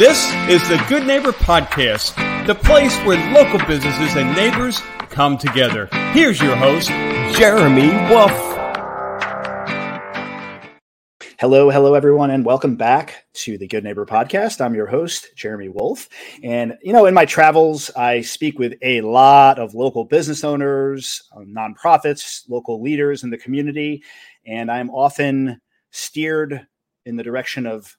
This is the Good Neighbor Podcast, the place where local businesses and neighbors come together. Here's your host, Jeremy Wolf. Hello, everyone, and welcome back to the Good Neighbor Podcast. I'm your host, Jeremy Wolf. And, in my travels, I speak with a lot of local business owners, nonprofits, local leaders in the community, and I'm often steered in the direction of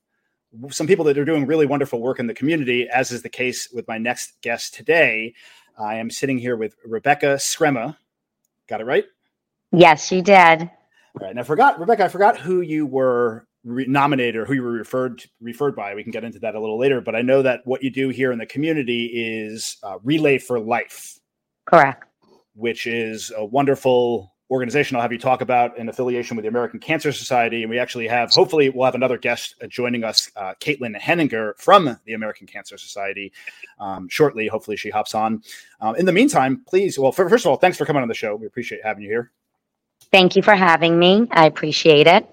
some people that are doing really wonderful work in the community, as is the case with my next guest today. I am sitting here with Rebecca Scrima. Got it right? Yes, you did. All right. And I forgot who you were nominated or who you were referred by. We can get into that a little later, but I know that what you do here in the community is Relay for Life. Correct. Which is a wonderful organization I'll have you talk about in affiliation with the American Cancer Society. And we actually have, hopefully we'll have another guest joining us, Caitlin Henninger from the American Cancer Society shortly. Hopefully she hops on. In the meantime, first of all, thanks for coming on the show. We appreciate having you here. Thank you for having me. I appreciate it.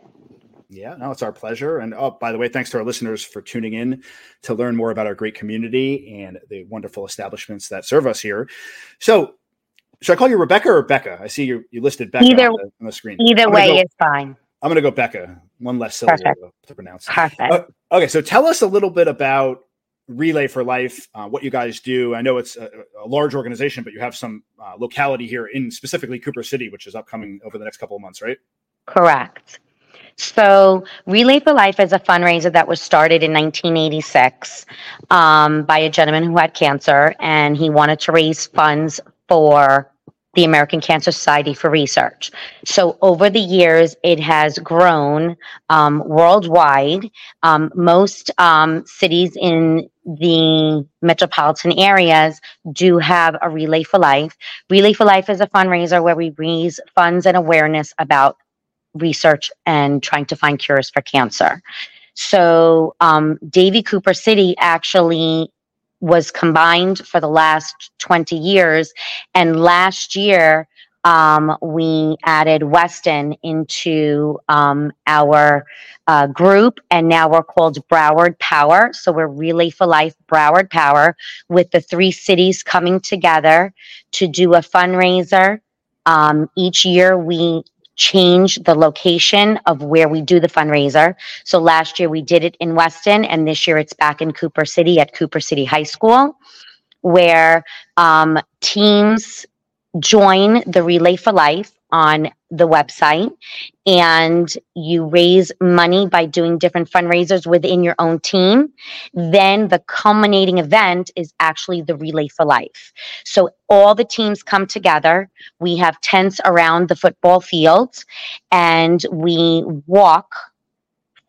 Yeah, no, it's our pleasure. And by the way, thanks to our listeners for tuning in to learn more about our great community and the wonderful establishments that serve us here. So, should I call you Rebecca or Becca? I see you listed Becca on the screen. Either way is fine. I'm going to go Becca. One less syllable to pronounce. Perfect. Okay, so tell us a little bit about Relay for Life, what you guys do. I know it's a large organization, but you have some locality here in specifically Cooper City, which is upcoming over the next couple of months, right? Correct. So Relay for Life is a fundraiser that was started in 1986 by a gentleman who had cancer, and he wanted to raise funds for the American Cancer Society for research. So over the years, it has grown worldwide. Most cities in the metropolitan areas do have a Relay for Life. Relay for Life is a fundraiser where we raise funds and awareness about research and trying to find cures for cancer. So Davie, Cooper City actually was combined for the last 20 years. And last year, we added Weston into our group, and now we're called Broward Power. So we're Relay for Life Broward Power, with the three cities coming together to do a fundraiser. Each year, we change the location of where we do the fundraiser. So last year we did it in Weston, and this year it's back in Cooper City at Cooper City High School, where teams join the Relay for Life on the website, and you raise money by doing different fundraisers within your own team. Then the culminating event is actually the Relay for Life. So all the teams come together. We have tents around the football field, and we walk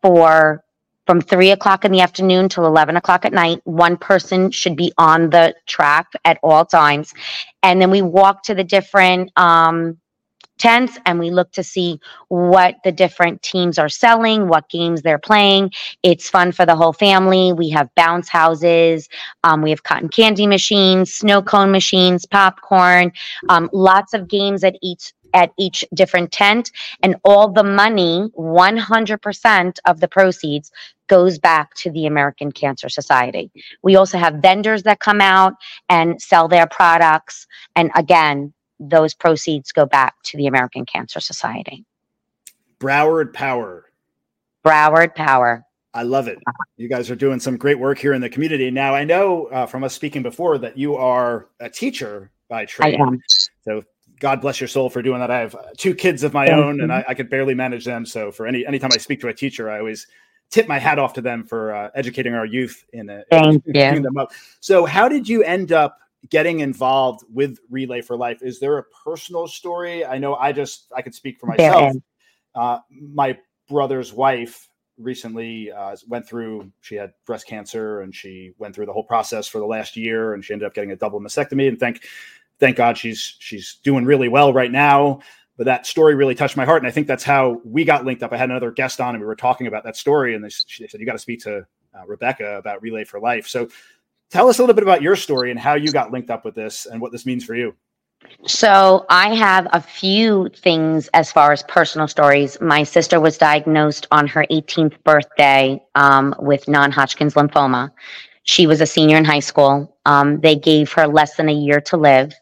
from 3 o'clock in the afternoon till 11 o'clock at night. One person should be on the track at all times. And then we walk to the different tents, and we look to see what the different teams are selling, what games they're playing. It's fun for the whole family. We have bounce houses, we have cotton candy machines, snow cone machines, popcorn, lots of games at each different tent, and all the money, 100% of the proceeds, goes back to the American Cancer Society. We also have vendors that come out and sell their products, and again, those proceeds go back to the American Cancer Society. Broward Power. Broward Power. I love it. You guys are doing some great work here in the community. Now, I know from us speaking before that you are a teacher by trade. I am. So God bless your soul for doing that. I have two kids of my own, and I could barely manage them. So for anytime I speak to a teacher, I always tip my hat off to them for educating our youth and bringing them up. So how did you end up getting involved with Relay for Life? Is there a personal story? I know I could speak for myself. My brother's wife recently she had breast cancer, and she went through the whole process for the last year, and she ended up getting a double mastectomy. And thank God she's doing really well right now. But that story really touched my heart. And I think that's how we got linked up. I had another guest on, and we were talking about that story. And she said, you got to speak to Rebecca about Relay for Life. So tell us a little bit about your story and how you got linked up with this and what this means for you. So I have a few things as far as personal stories. My sister was diagnosed on her 18th birthday with non-Hodgkin's lymphoma. She was a senior in high school. They gave her less than a year to live.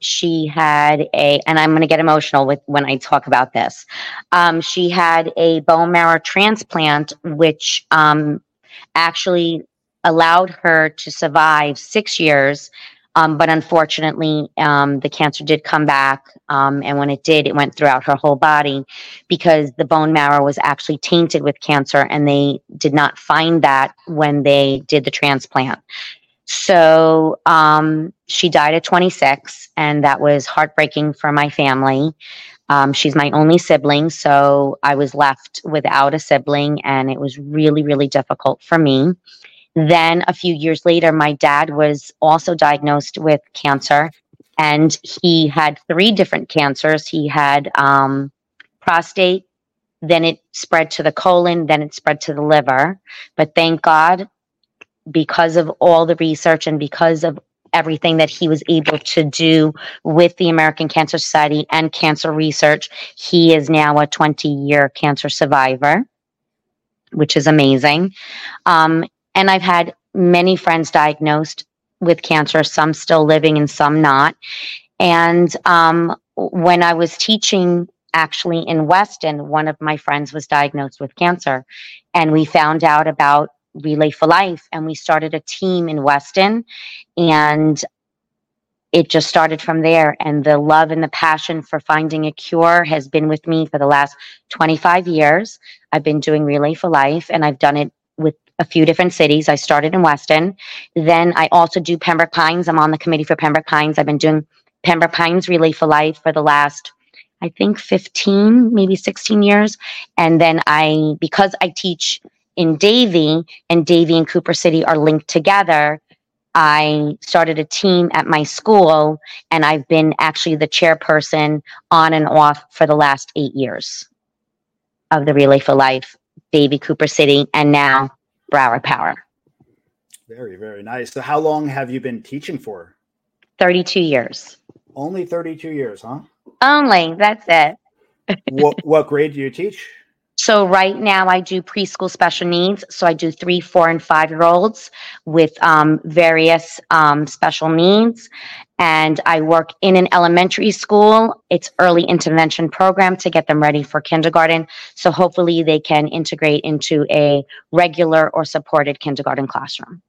She had and I'm going to get emotional when I talk about this. She had a bone marrow transplant, which actually allowed her to survive 6 years. But unfortunately, the cancer did come back. And when it did, it went throughout her whole body because the bone marrow was actually tainted with cancer. And they did not find that when they did the transplant. So she died at 26. And that was heartbreaking for my family. She's my only sibling. So I was left without a sibling. And it was really, really difficult for me. Then a few years later, my dad was also diagnosed with cancer, and he had 3 different cancers. He had prostate, then it spread to the colon, then it spread to the liver. But thank God, because of all the research and because of everything that he was able to do with the American Cancer Society and cancer research, he is now a 20-year cancer survivor, which is amazing. And I've had many friends diagnosed with cancer, some still living and some not. And when I was teaching, actually in Weston, one of my friends was diagnosed with cancer. And we found out about Relay for Life. And we started a team in Weston. And it just started from there. And the love and the passion for finding a cure has been with me for the last 25 years. I've been doing Relay for Life, and I've done it with a few different cities. I started in Weston. Then I also do Pembroke Pines. I'm on the committee for Pembroke Pines. I've been doing Pembroke Pines Relay for Life for the last, I think, 15, maybe 16 years. And then because I teach in Davie, and Davie and Cooper City are linked together, I started a team at my school, and I've been actually the chairperson on and off for the last 8 years of the Relay for Life, Davie, Cooper City, and now Broward Power. Very, very nice. So how long have you been teaching for? 32 years. Only 32 years, huh? Only. That's it. What grade do you teach? So right now I do preschool special needs. So I do 3, 4, and 5-year-olds with various special needs. And I work in an elementary school. It's early intervention program to get them ready for kindergarten. So hopefully they can integrate into a regular or supported kindergarten classroom.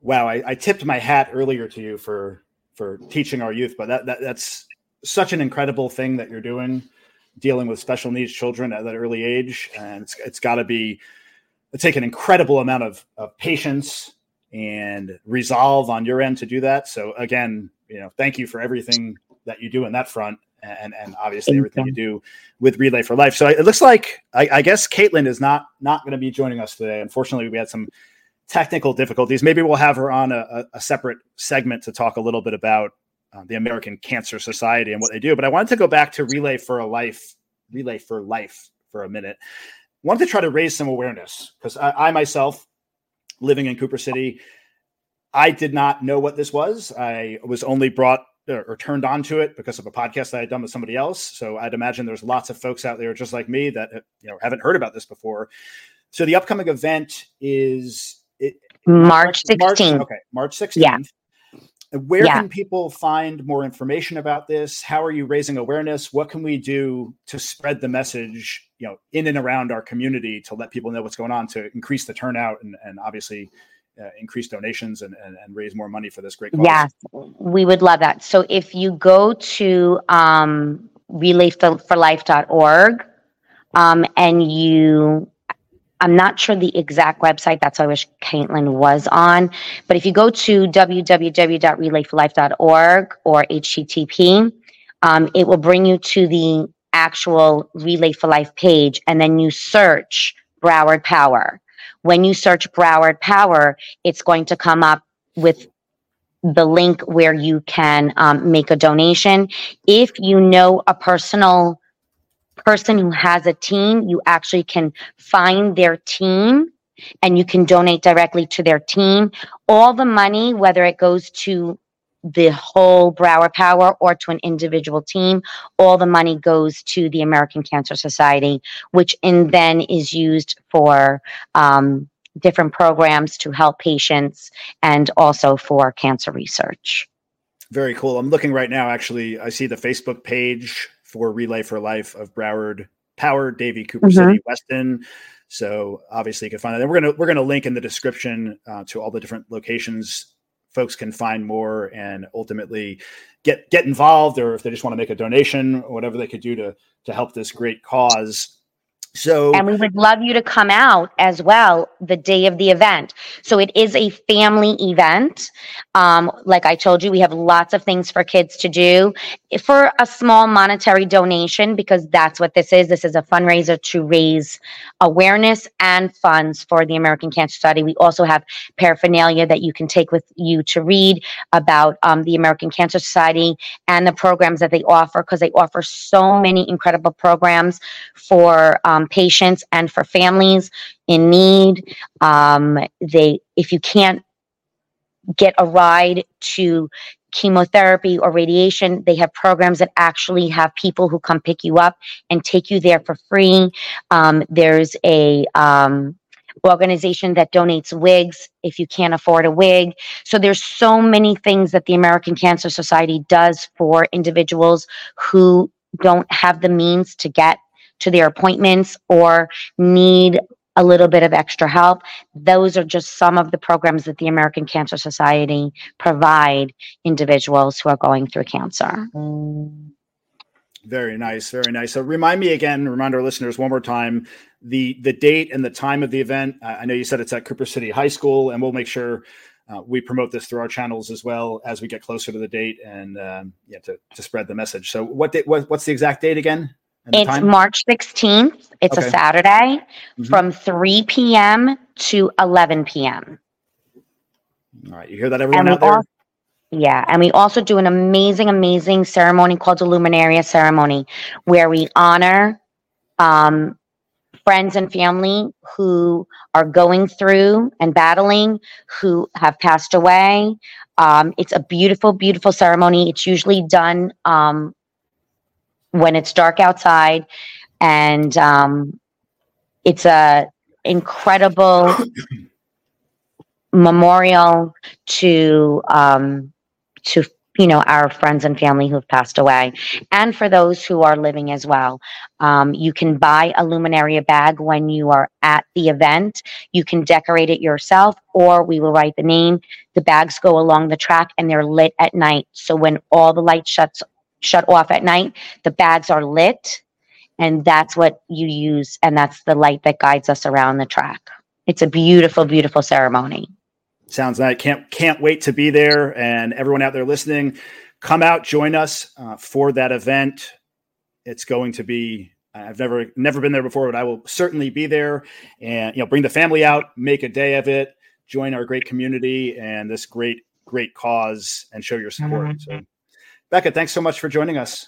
Wow. I tipped my hat earlier to you for teaching our youth, but that's such an incredible thing that you're doing, dealing with special needs children at that early age. And it's got to take an incredible amount of patience and resolve on your end to do that. So again, thank you for everything that you do in that front, and obviously everything you do with Relay for Life. So it looks like, I guess Caitlin is not going to be joining us today. Unfortunately, we had some technical difficulties. Maybe we'll have her on a separate segment to talk a little bit about the American Cancer Society and what they do. But I wanted to go back to Relay for Life for a minute. I wanted to try to raise some awareness, because I myself, living in Cooper City, I did not know what this was. I was only brought or turned on to it because of a podcast that I had done with somebody else. So I'd imagine there's lots of folks out there just like me that haven't heard about this before. So the upcoming event is March 16th. March 16th. Yeah. Where can people find more information about this? How are you raising awareness? What can we do to spread the message, in and around our community, to let people know what's going on, to increase the turnout and obviously increase donations and raise more money for this great cause? Yes, we would love that. So if you go to relayforlife.org and I'm not sure the exact website. That's why I wish Caitlin was on. But if you go to www.relayforlife.org or HTTP, it will bring you to the actual Relay for Life page. And then you search Broward Power. When you search Broward Power, it's going to come up with the link where you can make a donation. If you know a person who has a team, you actually can find their team and you can donate directly to their team. All the money, whether it goes to the whole Broward Power or to an individual team, all the money goes to the American Cancer Society, which then is used for different programs to help patients and also for cancer research. Very cool. I'm looking right now, actually, I see the Facebook page for Relay for Life of Broward Power, Davie, Cooper City, Weston. So obviously you can find that. And we're gonna link in the description to all the different locations folks can find more and ultimately get involved, or if they just want to make a donation or whatever they could do to help this great cause. So, and we would love you to come out as well the day of the event. So it is a family event. Like I told you, we have lots of things for kids to do for a small monetary donation, because that's what this is. This is a fundraiser to raise awareness and funds for the American Cancer Society. We also have paraphernalia that you can take with you to read about the American Cancer Society and the programs that they offer, because they offer so many incredible programs for patients and for families in need. If you can't get a ride to chemotherapy or radiation, they have programs that actually have people who come pick you up and take you there for free. There's a organization that donates wigs if you can't afford a wig. So there's so many things that the American Cancer Society does for individuals who don't have the means to get to their appointments or need a little bit of extra help. Those are just some of the programs that the American Cancer Society provide individuals who are going through cancer. Very nice. Very nice. So remind our listeners one more time, the date and the time of the event. I know you said it's at Cooper City High School, and we'll make sure we promote this through our channels as well as we get closer to the date and to spread the message. So what's the exact date again? It's time? March 16th. It's a Saturday from 3 p.m. to 11 p.m. All right. You hear that, everyone out there? Yeah. And we also do an amazing, amazing ceremony called the Luminaria Ceremony, where we honor friends and family who are going through and battling, who have passed away. It's a beautiful, beautiful ceremony. It's usually done when it's dark outside, and it's a incredible memorial to our friends and family who have passed away, and for those who are living as well. You can buy a luminaria bag when you are at the event. You can decorate it yourself, or we will write the name. The bags go along the track, and they're lit at night. So when all the light shut off at night, the bags are lit, and that's what you use, and that's the light that guides us around the track. It's a beautiful, beautiful ceremony. Sounds nice. Can't wait to be there. And everyone out there listening, come out, join us for that event. It's going to be, I've never been there before, but I will certainly be there. And bring the family out, make a day of it, join our great community and this great cause, and show your support. So Becca, thanks so much for joining us.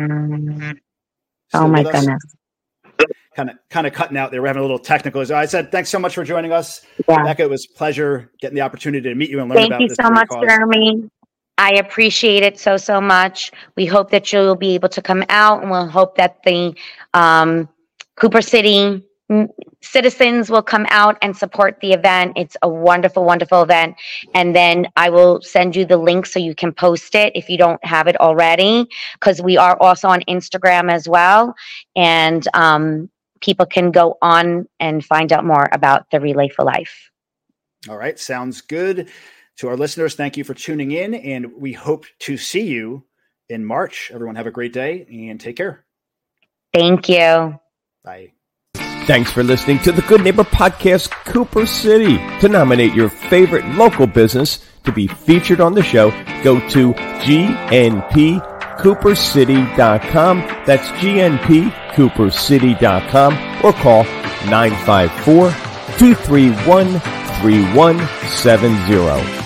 Oh my goodness. Kind of cutting out there. We're having a little technical. I said, thanks so much for joining us. Yeah. Becca, it was a pleasure getting the opportunity to meet you and learn about this. Thank you so much, Jeremy. I appreciate it so much. We hope that you'll be able to come out, and we'll hope that the Cooper City citizens will come out and support the event. It's a wonderful, wonderful event. And then I will send you the link so you can post it if you don't have it already, because we are also on Instagram as well. And people can go on and find out more about the Relay for Life. All right. Sounds good. To our listeners, thank you for tuning in, and we hope to see you in March. Everyone have a great day and take care. Thank you. Bye. Thanks for listening to the Good Neighbor Podcast, Cooper City. To nominate your favorite local business to be featured on the show, go to GNPCooperCity.com. That's GNPCooperCity.com, or call 954-231-3170.